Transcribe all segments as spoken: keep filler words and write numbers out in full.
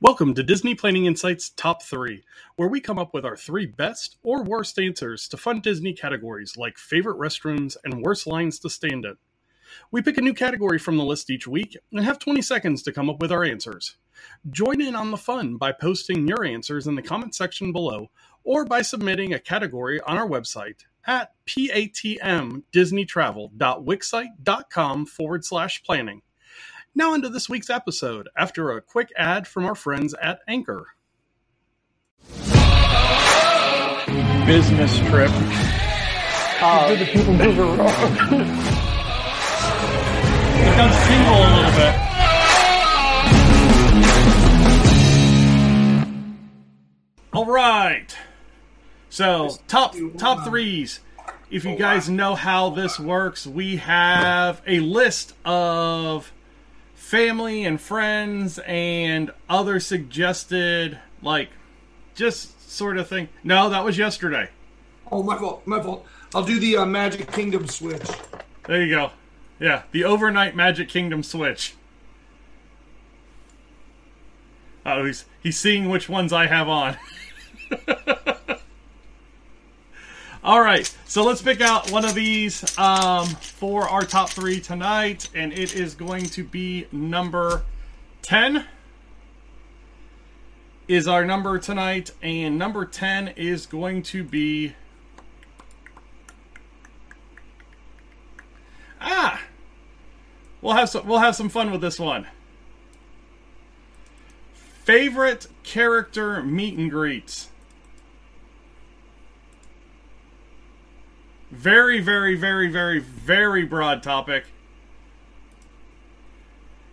Welcome to Disney Planning Insights Top three, where we come up with our three best or worst answers to fun Disney categories like favorite restrooms and worst lines to stand in. We pick a new category from the list each week and have twenty seconds to come up with our answers. Join in on the fun by posting your answers in the comment section below or by submitting a category on our website at patmdisneytravel.wixsite.com forward slash planning. Now into this week's episode, after a quick ad from our friends at Anchor. Business trip. Uh, the people move around. It does tingle a little bit. All right. So, top top threes. If you guys know how this works, we have a list of family and friends and other suggested, like, just sort of thing. No, that was yesterday. Oh, my fault, my fault. I'll do the uh, Magic Kingdom switch. There you go. Yeah, the overnight Magic Kingdom switch. Oh, he's, he's seeing which ones I have on. All right, so let's pick out one of these um, for our top three tonight, and it is going to be number ten is our number tonight, and number ten is going to be... Ah! We'll have some, we'll have some fun with this one. Favorite character meet and greets. Very, very, very, very, very broad topic.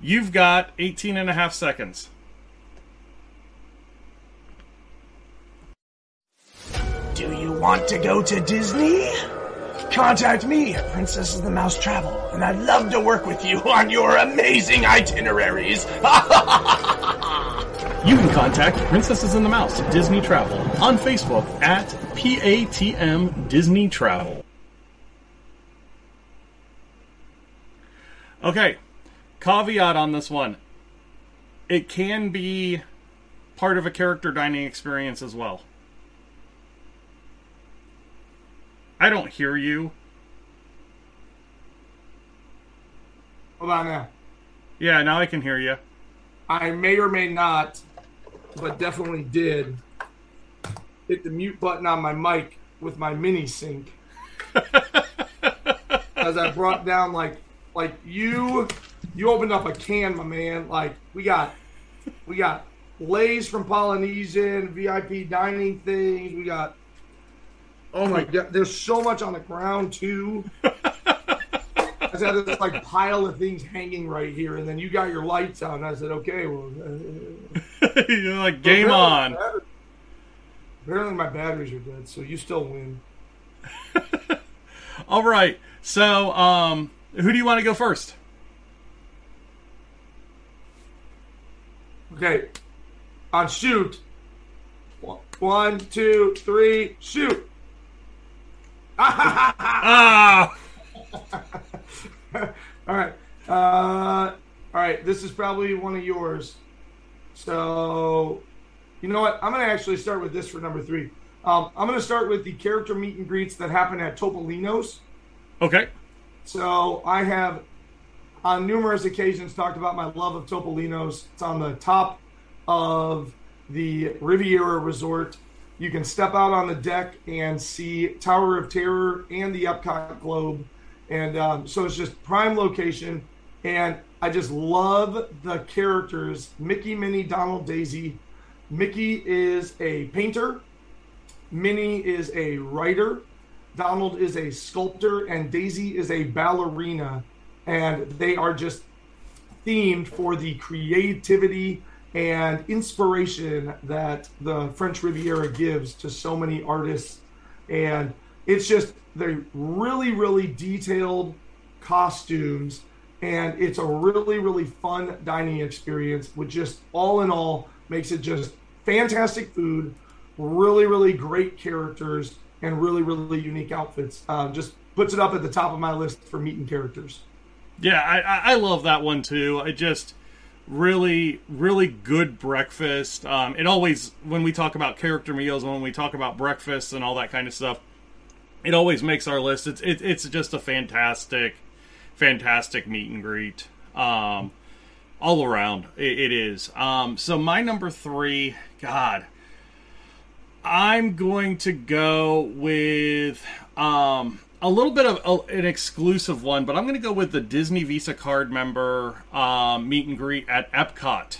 You've got eighteen and a half seconds. Do you want to go to Disney? Contact me at Princesses and The Mouse Travel, and I'd love to work with you on your amazing itineraries. You can contact Princesses and The Mouse at Disney Travel on Facebook at P A T M Disney Travel. Okay, caveat on this one. It can be part of a character dining experience as well. I don't hear you. Hold on now. Yeah, now I can hear you. I may or may not, but definitely did hit the mute button on my mic with my mini sync as I brought down like like you you opened up a can, my man. Like we got we got Lays from Polynesian V I P dining things. We got oh my god, there's so much on the ground too. I said this like pile of things hanging right here, and then you got your lights on. I said, okay, well, uh, you're like game on. My batteries, apparently, my batteries are dead, so you still win. All right, so um, who do you want to go first? Okay, on shoot. One, two, three, shoot. Ah. All right. Uh, all right. This is probably one of yours. So, you know what? I'm going to actually start with this for number three. Um, I'm going to start with the character meet and greets that happen at Topolinos. Okay. So, I have on numerous occasions talked about my love of Topolinos. It's on the top of the Riviera Resort. You can step out on the deck and see Tower of Terror and the Epcot Globe. And um, so it's just prime location, and I just love the characters. Mickey, Minnie, Donald, Daisy. Mickey is a painter. Minnie is a writer. Donald is a sculptor, and Daisy is a ballerina. And they are just themed for the creativity and inspiration that the French Riviera gives to so many artists. And it's just... they're really, really detailed costumes, and it's a really, really fun dining experience, which just all in all makes it just fantastic food, really, really great characters, and really, really unique outfits. Um, just puts it up at the top of my list for meeting characters. Yeah, I, I love that one too. I just really, really good breakfast. Um, it always, when we talk about character meals and when we talk about breakfasts and all that kind of stuff, it always makes our list. It's it, it's just a fantastic, fantastic meet and greet. Um, all around, it, it is. Um, so my number three, God, I'm going to go with um, a little bit of a, an exclusive one, but I'm going to go with the Disney Visa card member um, meet and greet at Epcot.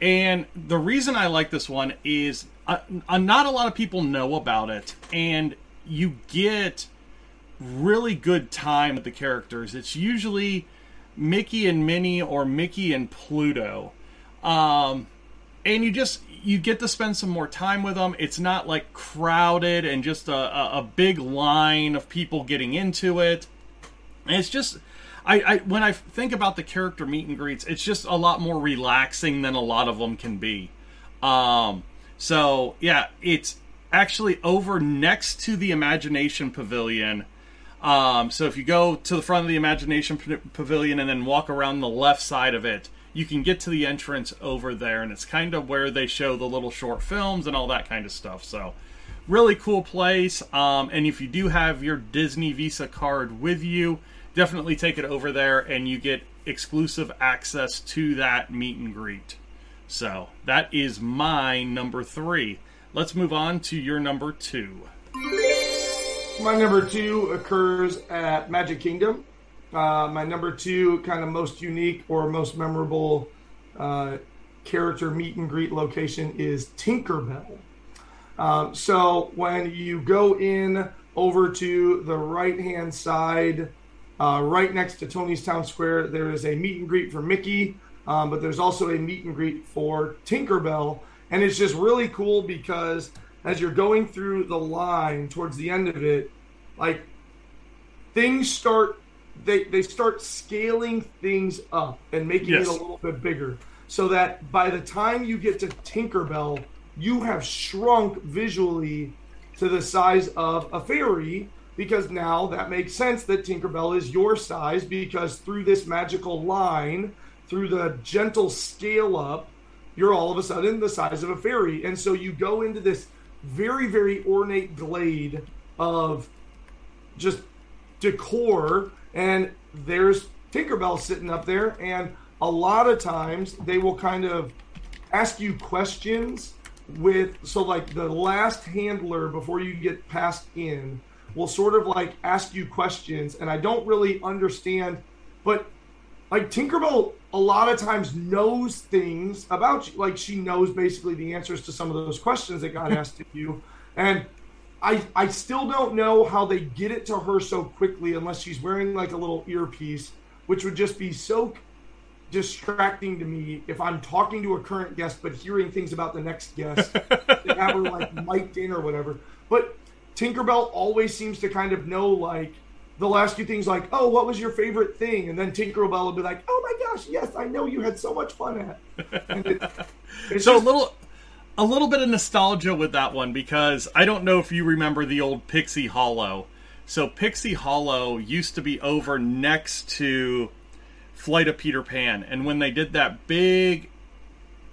And the reason I like this one is uh, not a lot of people know about it, and you get really good time with the characters. It's usually Mickey and Minnie or Mickey and Pluto. Um, and you just, you get to spend some more time with them. It's not like crowded and just a, a, a big line of people getting into it. And it's just, I, I when I think about the character meet and greets, it's just a lot more relaxing than a lot of them can be. Um, so yeah, it's actually over next to the Imagination Pavilion. Um, so if you go to the front of the Imagination P- Pavilion and then walk around the left side of it, you can get to the entrance over there, and it's kind of where they show the little short films and all that kind of stuff. So really cool place. Um, and if you do have your Disney Visa card with you, definitely take it over there and you get exclusive access to that meet and greet. So that is my number three. Let's move on to your number two. My number two occurs at Magic Kingdom. Uh, my number two kind of most unique or most memorable uh, character meet and greet location is Tinkerbell. Um, so when you go in over to the right-hand side, uh, right next to Tony's Town Square, there is a meet and greet for Mickey, um, but there's also a meet and greet for Tinkerbell. And it's just really cool because as you're going through the line towards the end of it, like things start... They they start scaling things up and making yes. it a little bit bigger so that by the time you get to Tinkerbell, you have shrunk visually to the size of a fairy, because now that makes sense that Tinkerbell is your size, because through this magical line, through the gentle scale up, you're all of a sudden the size of a fairy. And so you go into this very, very ornate glade of just decor, and there's Tinkerbell sitting up there, and a lot of times they will kind of ask you questions with, so like the last handler before you get passed in will sort of like ask you questions, and I don't really understand, but like Tinkerbell a lot of times knows things about you, like she knows basically the answers to some of those questions that got asked to you, and I, I still don't know how they get it to her so quickly unless she's wearing like a little earpiece, which would just be so distracting to me if I'm talking to a current guest but hearing things about the next guest and have her like mic'd in or whatever. But Tinkerbell always seems to kind of know like they'll ask you things like, oh, what was your favorite thing? And then Tinkerbell will be like, oh my gosh, yes, I know you had so much fun at. And it, it's so just, a little... A little bit of nostalgia with that one, because I don't know if you remember the old Pixie Hollow. So Pixie Hollow used to be over next to Flight of Peter Pan. And when they did that big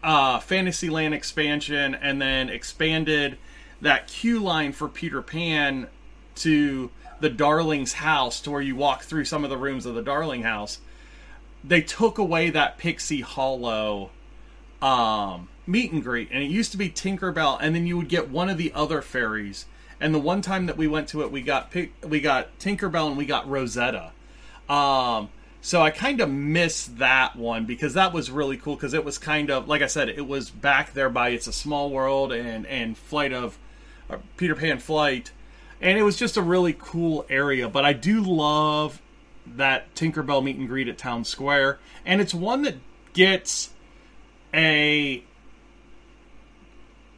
uh, Fantasyland expansion and then expanded that queue line for Peter Pan to the Darling's house, to where you walk through some of the rooms of the Darling house, they took away that Pixie Hollow um meet and greet, and it used to be Tinkerbell, and then you would get one of the other fairies. And the one time that we went to it, we got we got Tinkerbell and we got Rosetta. Um, so I kind of miss that one, because that was really cool, because it was kind of, like I said, it was back there by It's a Small World and and Flight of uh, Peter Pan Flight, and it was just a really cool area. But I do love that Tinkerbell meet and greet at Town Square, and it's one that gets a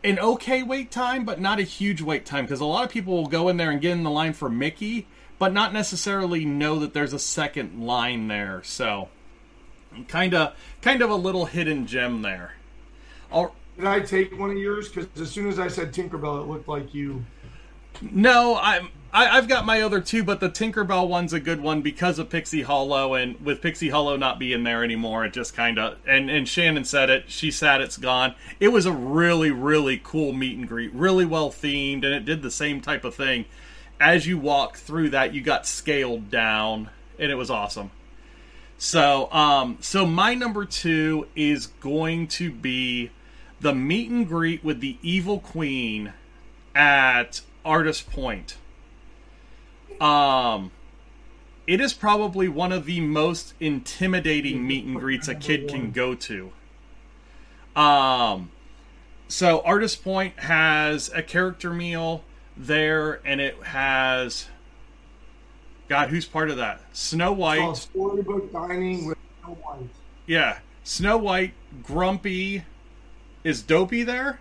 an okay wait time, but not a huge wait time, because a lot of people will go in there and get in the line for Mickey, but not necessarily know that there's a second line there. So kind of kind of a little hidden gem there. I'll... Did I take one of yours? Because as soon as I said Tinkerbell, it looked like you No, I'm I, I've got my other two, but the Tinkerbell one's a good one because of Pixie Hollow, and with Pixie Hollow not being there anymore, it just kind of, and, and Shannon said it, she said it's gone. It was a really, really cool meet and greet, really well themed, and it did the same type of thing. As you walk through that, you got scaled down, and it was awesome. So, um, so my number two is going to be the meet and greet with the Evil Queen at Artist Point. Um, it is probably one of the most intimidating meet and greets a kid can go to. Um, so Artist Point has a character meal there, and it has, God, who's part of that? Snow White. Oh, Storybook Dining with Snow White. Yeah, Snow White, Grumpy, is Dopey there?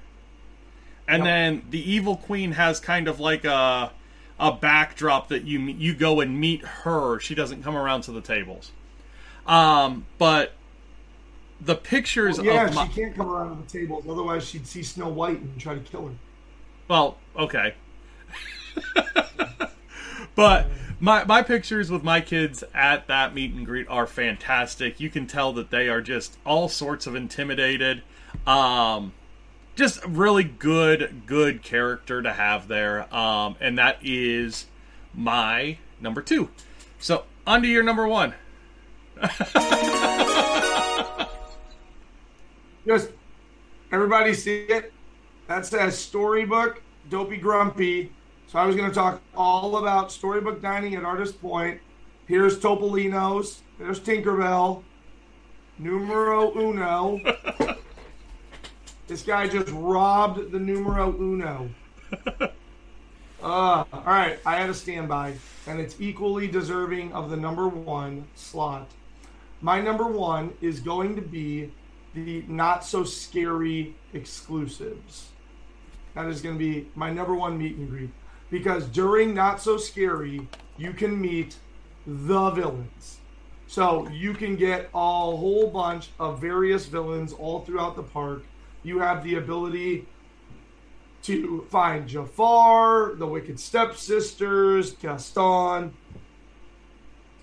And yep. Then the Evil Queen has kind of like a... a backdrop that you you go and meet her. She doesn't come around to the tables. Um, but the pictures well, yeah, of... Yeah, she can't come around to the tables. Otherwise, she'd see Snow White and try to kill her. Well, okay. But my, my pictures with my kids at that meet and greet are fantastic. You can tell that they are just all sorts of intimidated. Um... Just really good, good character to have there. Um, and that is my number two. So, on to your number one. Just, everybody see it? That's a Storybook, Dopey, Grumpy. So I was going to talk all about Storybook Dining at Artist Point. Here's Topolinos. There's Tinkerbell. Numero uno. This guy just robbed the numero uno. uh, all right, I had a standby, and it's equally deserving of the number one slot. My number one is going to be the Not So Scary exclusives. That is going to be my number one meet and greet, because during Not So Scary, you can meet the villains. So you can get a whole bunch of various villains all throughout the park. You have the ability to find Jafar, the Wicked Stepsisters, Gaston,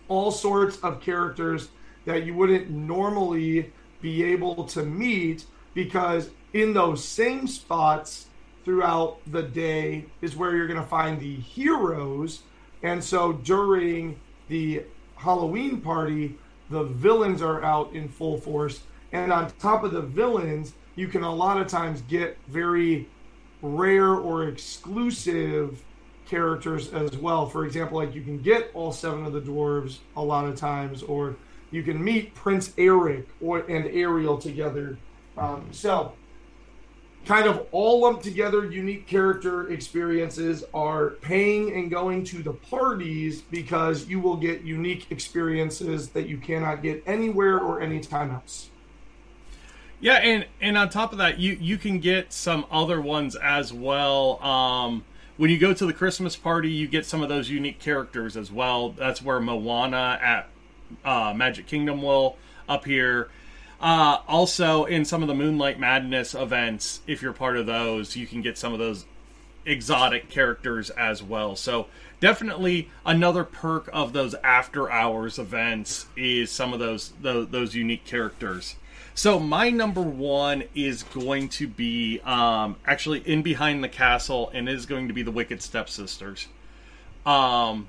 all sorts of characters that you wouldn't normally be able to meet, because in those same spots throughout the day is where you're going to find the heroes. And so during the Halloween party, the villains are out in full force. And on top of the villains, you can a lot of times get very rare or exclusive characters as well. For example, like you can get all seven of the dwarves a lot of times, or you can meet Prince Eric or and Ariel together. Um, so kind of all lumped together, unique character experiences are paying and going to the parties, because you will get unique experiences that you cannot get anywhere or anytime else. Yeah, and, and on top of that, you, you can get some other ones as well. Um, when you go to the Christmas party, you get some of those unique characters as well. That's where Moana at uh, Magic Kingdom will appear. Uh, also, in some of the Moonlight Madness events, if you're part of those, you can get some of those exotic characters as well. So definitely another perk of those after-hours events is some of those those, those unique characters. So my number one is going to be um, actually in Behind the Castle, and it is going to be the Wicked Stepsisters. Um,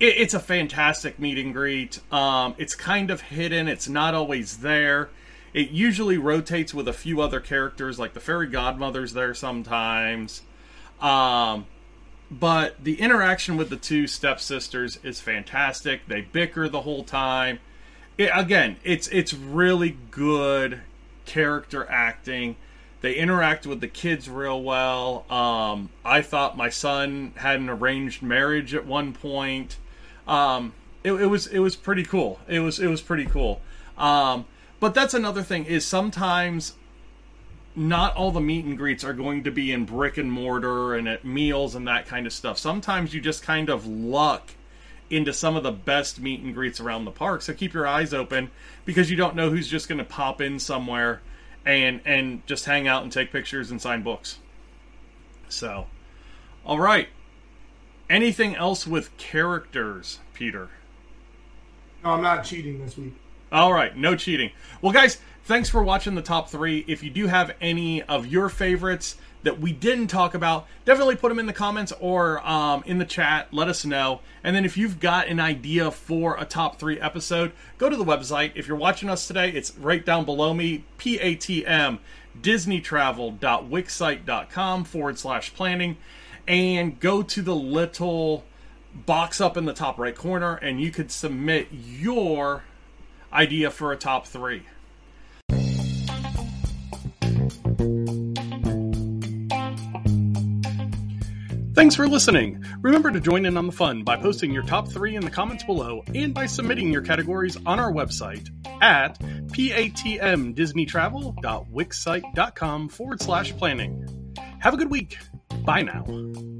it, it's a fantastic meet and greet. Um, it's kind of hidden. It's not always there. It usually rotates with a few other characters, like the Fairy Godmother's there sometimes. Um, but the interaction with the two stepsisters is fantastic. They bicker the whole time. It, again, it's it's really good character acting. They interact with the kids real well. Um, I thought my son had an arranged marriage at one point. Um, it, it was it was pretty cool. It was it was pretty cool. Um, but that's another thing, is sometimes not all the meet and greets are going to be in brick and mortar and at meals and that kind of stuff. Sometimes you just kind of luck into some of the best meet and greets around the park. So keep your eyes open, because you don't know who's just going to pop in somewhere and and just hang out and take pictures and sign books. So, All right. Anything else with characters, Peter? No, I'm not cheating this week. All right, no cheating. Well, guys, thanks for watching the top three. If you do have any of your favorites that we didn't talk about, definitely put them in the comments or um, in the chat. Let us know. And then if you've got an idea for a top three episode, go to the website. If you're watching us today, it's right down below me, patmdisneytravel.wixsite.com forward slash planning. And go to the little box up in the top right corner, and you could submit your idea for a top three. Thanks for listening. Remember to join in on the fun by posting your top three in the comments below and by submitting your categories on our website at patmdisneytravel.wixsite.com forward slash planning. Have a good week. Bye now.